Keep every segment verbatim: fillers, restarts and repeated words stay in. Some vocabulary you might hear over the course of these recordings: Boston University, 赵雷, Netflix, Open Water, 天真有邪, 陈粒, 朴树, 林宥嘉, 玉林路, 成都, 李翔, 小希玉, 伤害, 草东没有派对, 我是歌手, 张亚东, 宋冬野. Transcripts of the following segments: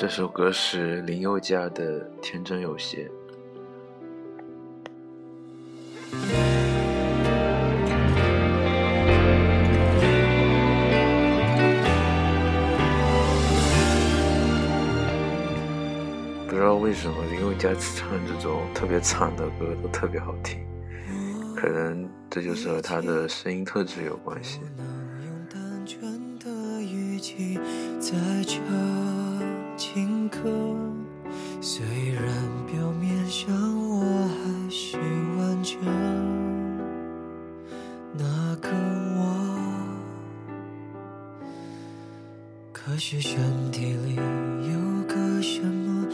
这首歌是林宥嘉的《天真有邪》。不知道为什么林宥嘉唱这种特别惨的歌都特别好听，可能这就是和他的声音特质有关系。在唱情歌，虽然表面上我还是完整，那个我，可是身体里有个什么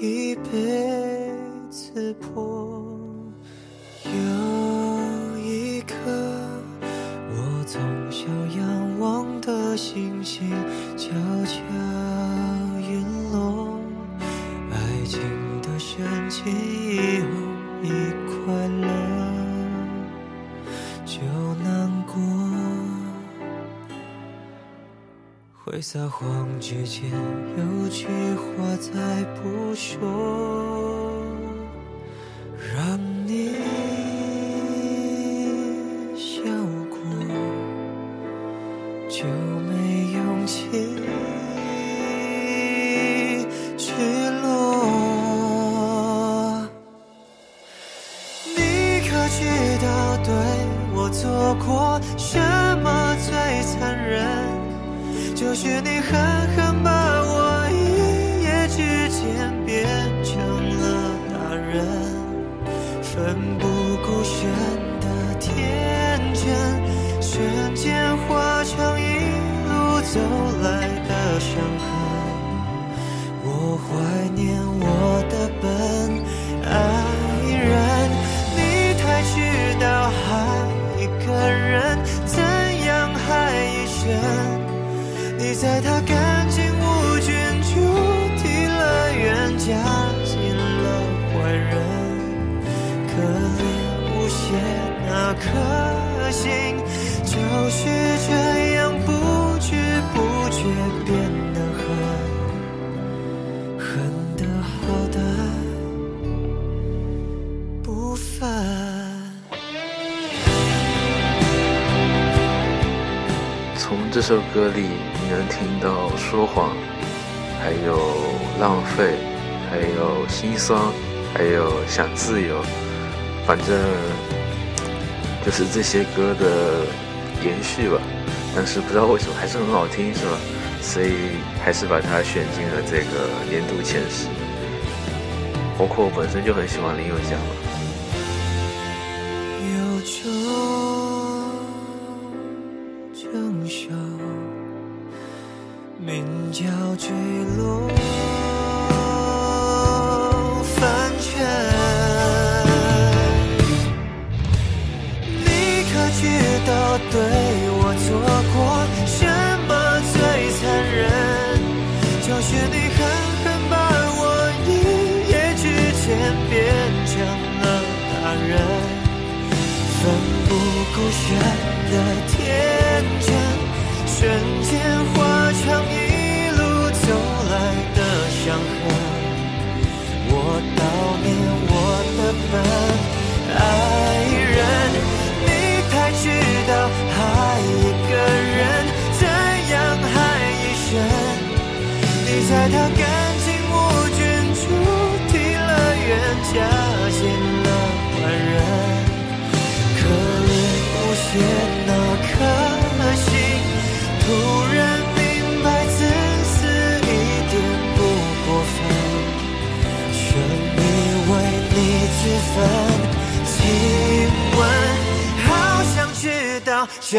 已被刺破，有一颗我从小仰望的星星悄悄陨落，爱情的深情以后一快乐就难过，会撒谎之前有句话再不说，让你笑过就没勇气失落。你可知道对我做过什么最残忍？就是你狠狠把我一夜之间变成了大人，奋不顾身的天真，瞬间化成一路走来的伤痕。我怀念我的本爱人，你才知道爱一个人怎样爱一生，你在他干净无菌处提了愿，嫁进了坏人，可怜无邪那颗心就是这样不知不觉变得狠。从这首歌里你能听到说谎，还有浪费，还有心酸，还有想自由，反正就是这些歌的延续吧，但是不知道为什么还是很好听，是吧？所以还是把它选进了这个年度前十。包括我本身就很喜欢林宥嘉嘛。名叫坠落翻圈，你可知道对我做过什么最残忍？就是你狠狠把我一夜之间变成了大人，奋不顾身的天真，瞬间化成一走来的伤痕。我悼念我的本爱人，你才知道爱一个人怎样爱一生，你在他干净无菌处提了愿，嫁进了坏人，可怜无邪那颗心突然明白自分。请问好想知道这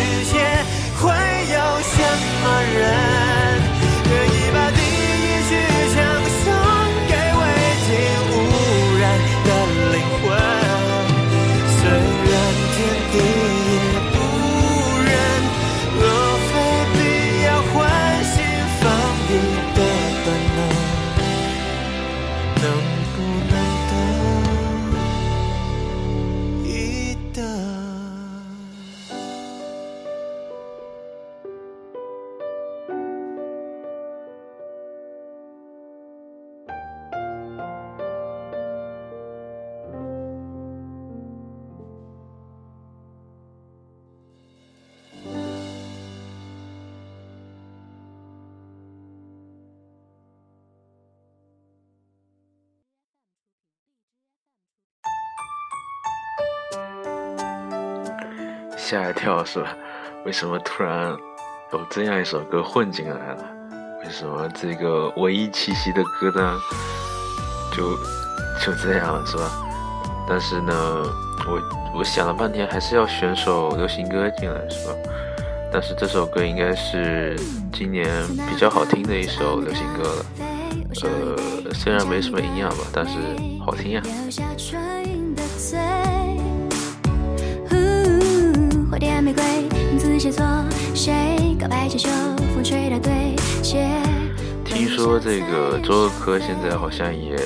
界会有什么人愿意把第一句唱送给未经污染的灵魂，虽然天地也不忍，若非必要唤醒防御的本能，能吓一跳，是吧？为什么突然有这样一首歌混进来了？为什么这个文艺气息的歌呢就就这样了，是吧？但是呢我我想了半天，还是要选首流行歌进来，是吧？但是这首歌应该是今年比较好听的一首流行歌了，呃，虽然没什么营养吧，但是好听呀。蝴蝶玫瑰，名字写错谁？告白气球，风吹到对街。听说这个周日科现在好像也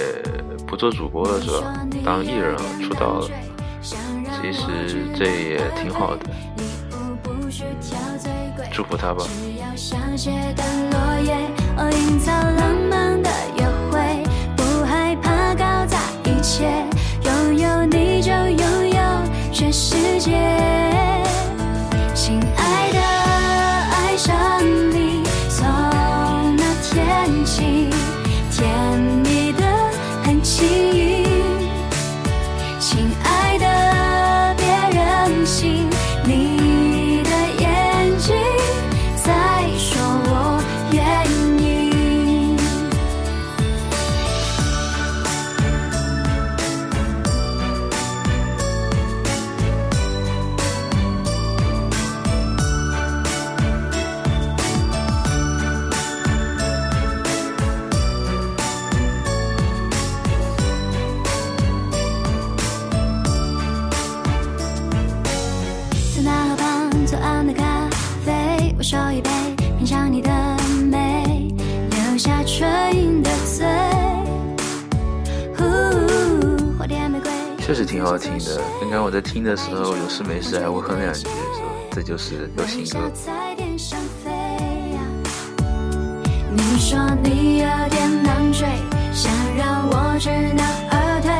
不做主播了，是吧？当艺人了，出道了。其实这也挺好的。祝福他吧。确实挺好听的，刚刚我在听的时候有事没事还会哼两句，这就是流行歌。你说你有点难追，想让我知难而退，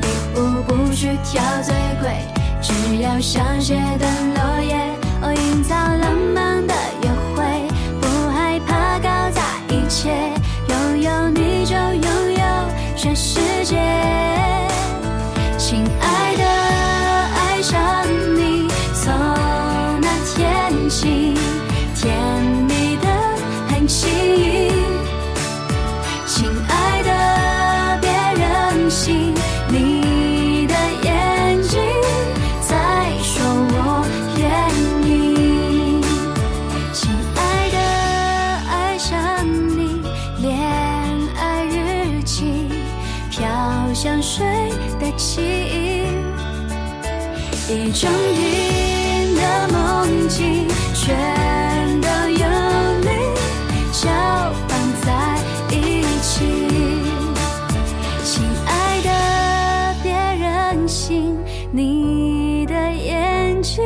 礼物不去挑最贵，只要香榭的落叶，我营造浪漫的约会，不害怕搞砸一切，拥有你就拥有全世界。亲爱的，爱上你，从那天起，甜蜜的很轻易。亲爱的，别任性，你的眼睛在说我愿意。亲爱的，爱上你，恋爱日记，飘香水的记忆，一整瓶的梦境，全都有你交绑在一起。亲爱的，别任性，你的眼睛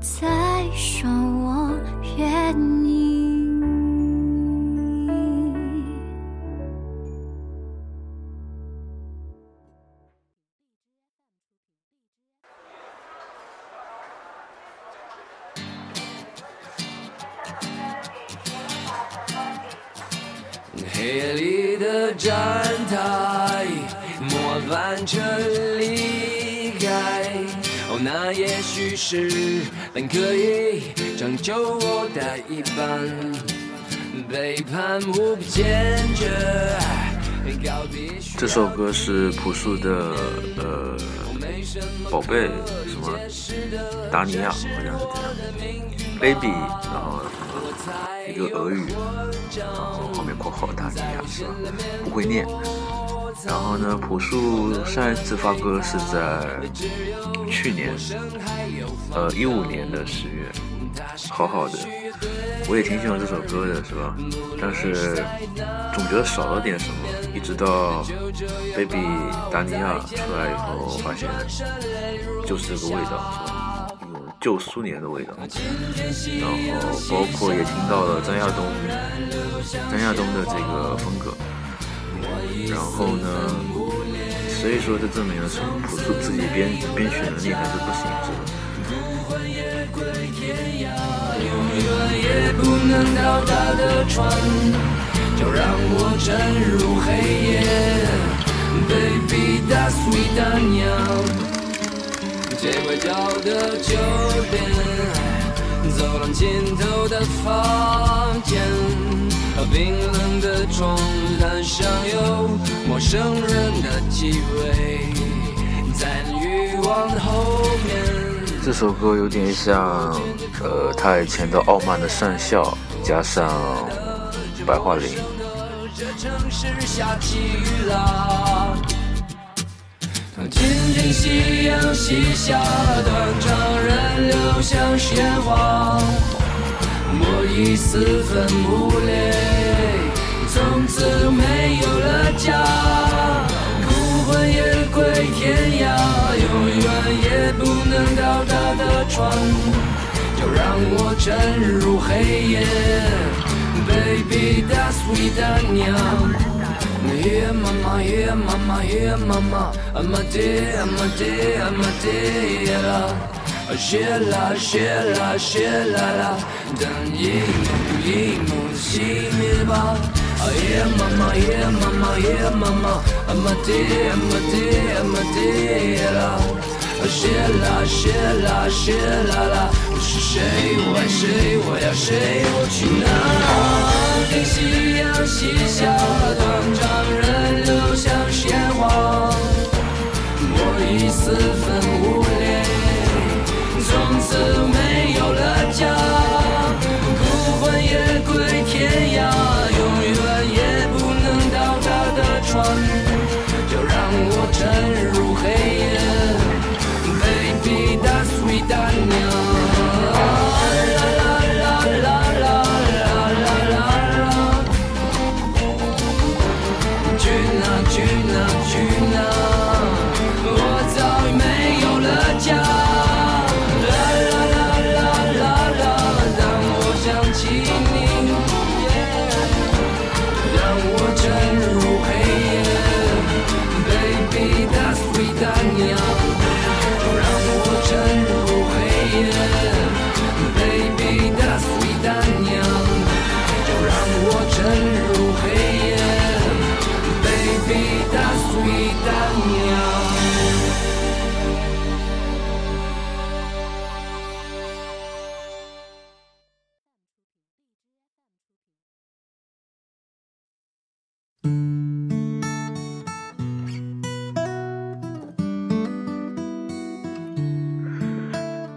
在说我愿意。夜里的站台，末班车离开，哦，那也许是本可以长久我的一半，背叛无不坚决。这首歌是朴树的呃宝贝什么达尼亚，好像是这样 baby， 然后一个俄语，然后后面括号达尼亚，是吧？不会念。然后呢，朴树上一次发歌是在去年，呃，一五年的十月，好好的，我也挺喜欢这首歌的，是吧？但是总觉得少了点什么，一直到 baby 达尼亚出来以后，发现就是这个味道，是吧？旧苏联的味道，然后包括也听到了张亚东，张亚东的这个风格，然后呢，所以说这证明了什么？朴树自己编编曲能力还是不行，是吧？最怀旧的旧店，走廊尽头的房间和冰冷的床单上有陌生人的气味，在欲望后面。这首歌有点像呃他以前的傲慢的上校加上白桦林。这城市下起雨啦，今天夕阳西下，断肠人流向鲜花，我已四分五裂，从此没有了家，孤魂也归天涯，永远也不能到达的船，就让我沉入黑夜 Baby that's sweet Daniel Yeah mama, yeah mama, yeah mama I'm a dear, I'm a dear, I'm a dear yeah Shela, shela, shela la Dan yimu, yimu, shimiba Yeah mama, yeah mama, yeah mama I'm a dear, I'm a dear, I'm a dear yeah Shela, shela, shela la谁我爱谁我要谁我去哪听夕阳西下，断肠人流向鲜花，我已四分五裂，从此没有了家，孤魂也归天涯，永远也不能到达的船，就让我沉入黑夜 Baby that's sweet Daniel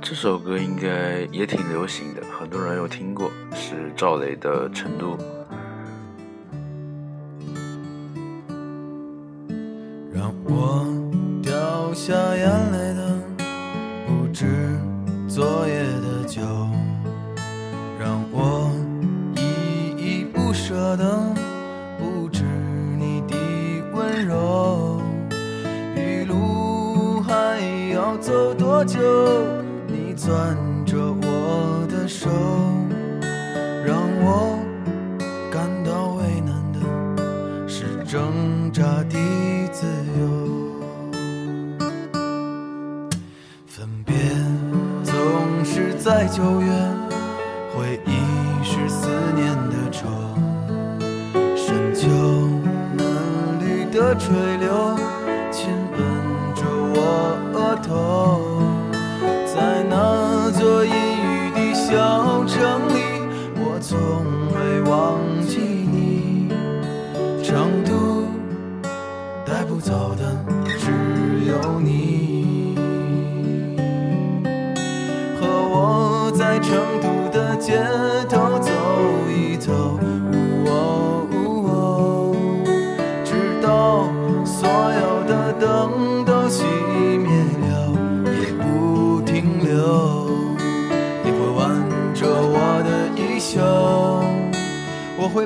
这首歌应该也挺流行的，很多人有听过，是赵雷的《成都》。让我掉下眼泪的不止昨夜的酒，让我依依不舍的不止你的温柔，一路还要走多久，攥着我的手，让我感到为难的是挣扎的自由。分别总是在九月，回忆是思念的愁，深秋嫩绿的垂柳亲吻着我额头，在那座阴雨的小城里，我从未忘记你。成都带不走的只有你，和我在成都的街头走一走，哦哦哦，直到所有的灯都熄灭了，也不你会挽着我的衣袖，我会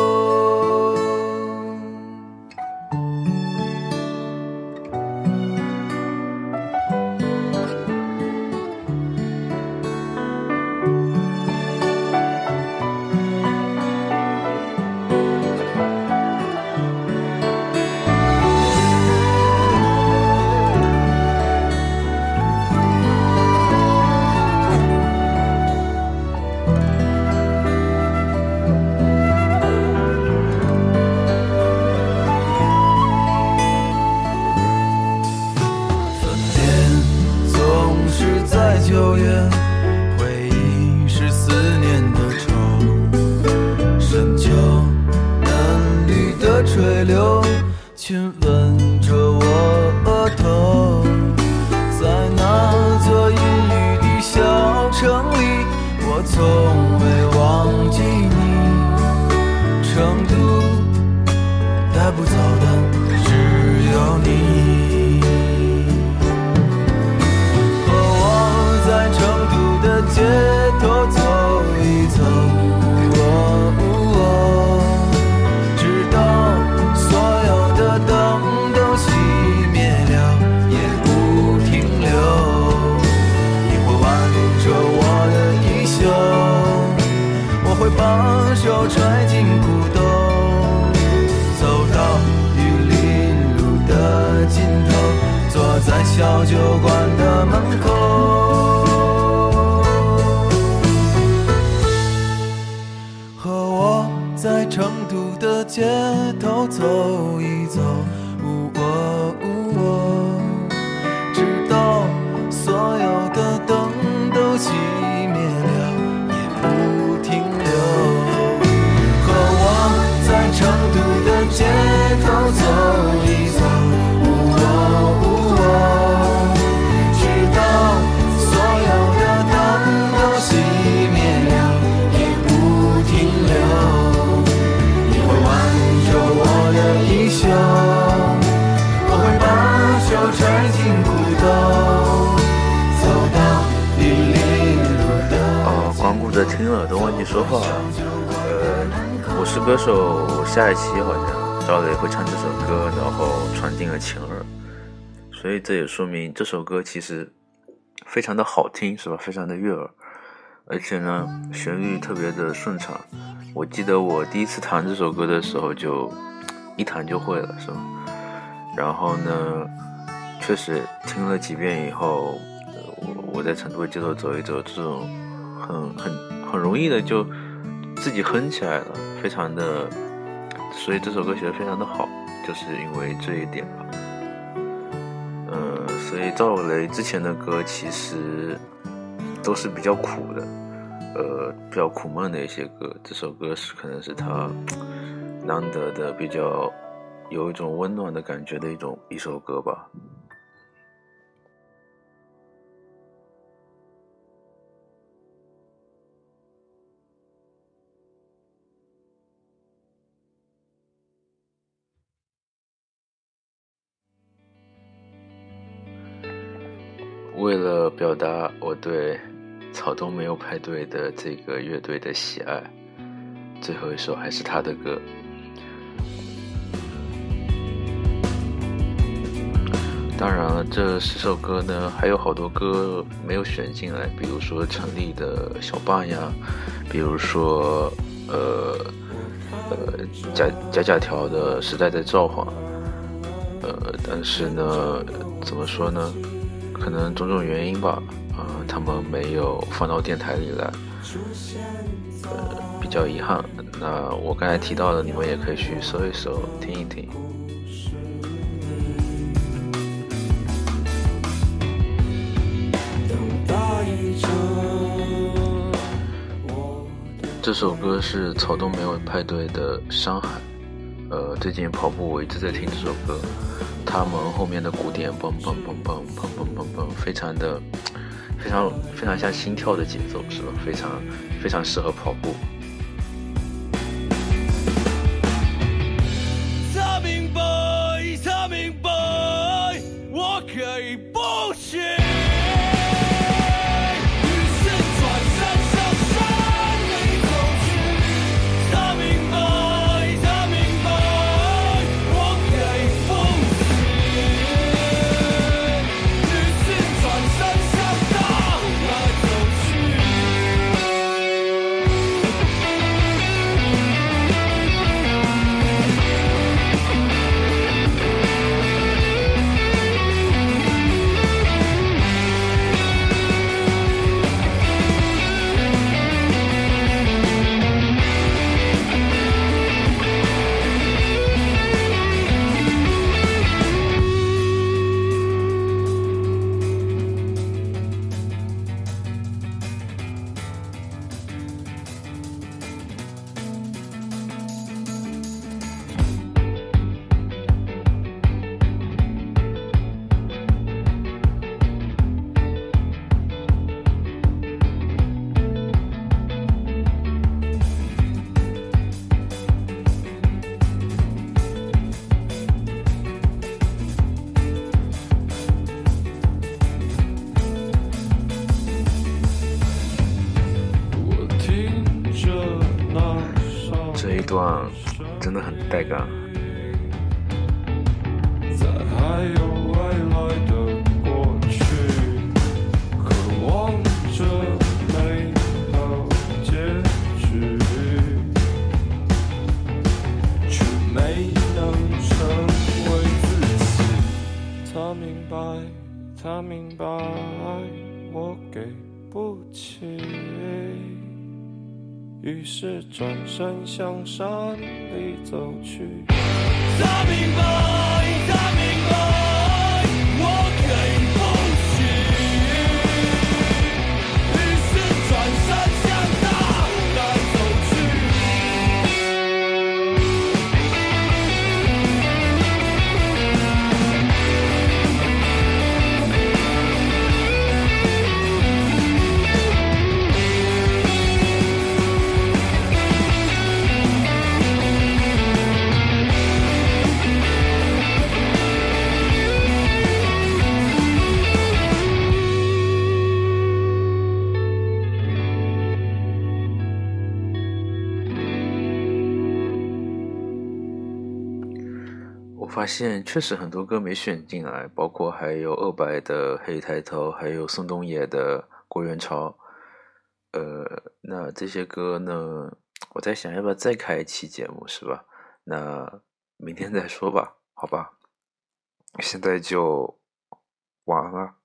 我从未忘记你，成都带不走的只有你。和我在成都的街头走一走，哦哦，直到所有的灯都熄灭了也不停留。你会挽着我的衣袖，我会把手揣进裤兜，走到玉林路的尽头，坐在小酒馆的门口。在成都的街头走一走，哦哦哦，直到所有的灯都熄灭了也不停留。和我在成都的街头走一走，哦哦哦，直到所有的灯都熄灭了也不停留。我会把手揣进裤兜，走到你里路的。啊，光顾着听耳朵忘记说话。呃，我是歌手，我下一期好像赵雷会唱这首歌，然后传进了前耳，所以这也说明这首歌其实非常的好听，是吧？非常的悦耳，而且呢，旋律特别的顺畅。我记得我第一次弹这首歌的时候就。一弹就会了，是吧？然后呢，确实听了几遍以后，我我在成都的街头走一走，这种很很很容易的就自己哼起来了，非常的，所以这首歌写得非常的好，就是因为这一点吧。嗯，所以赵雷之前的歌其实都是比较苦的，呃，比较苦闷的一些歌，这首歌是可能是他。难得的比较有一种温暖的感觉的一种一首歌吧。为了表达我对草东没有派对的这个乐队的喜爱，最后一首还是他的歌。当然了，这十首歌呢，还有好多歌没有选进来，比如说陈粒的小霸呀，比如说呃呃贾贾贾条的《时代在召唤》，呃，但是呢，怎么说呢？可能种种原因吧，啊、呃，他们没有放到电台里来，呃，比较遗憾。那我刚才提到的，你们也可以去搜一搜，听一听。这首歌是草东没有派对的《伤害》。呃，最近跑步我一直在听这首歌，他们后面的鼓点蹦蹦蹦蹦蹦蹦蹦蹦，非常的非常非常像心跳的节奏，是吧？非常非常适合跑步。Something boy, something boy， 我可以不去。段真的很带感。在还有未来的过去，渴望着美好结局，却没能成为自己。他明白，他明白，我给不起。于是转身向山里走去。他明白，他明白，我给不起。于是转身向大海走发现确实很多歌没选进来，包括还有二白的黑抬头，还有宋冬野的郭元潮。呃，那这些歌呢，我在想要不要再开一期节目，是吧？那明天再说吧，好吧？现在就晚安了。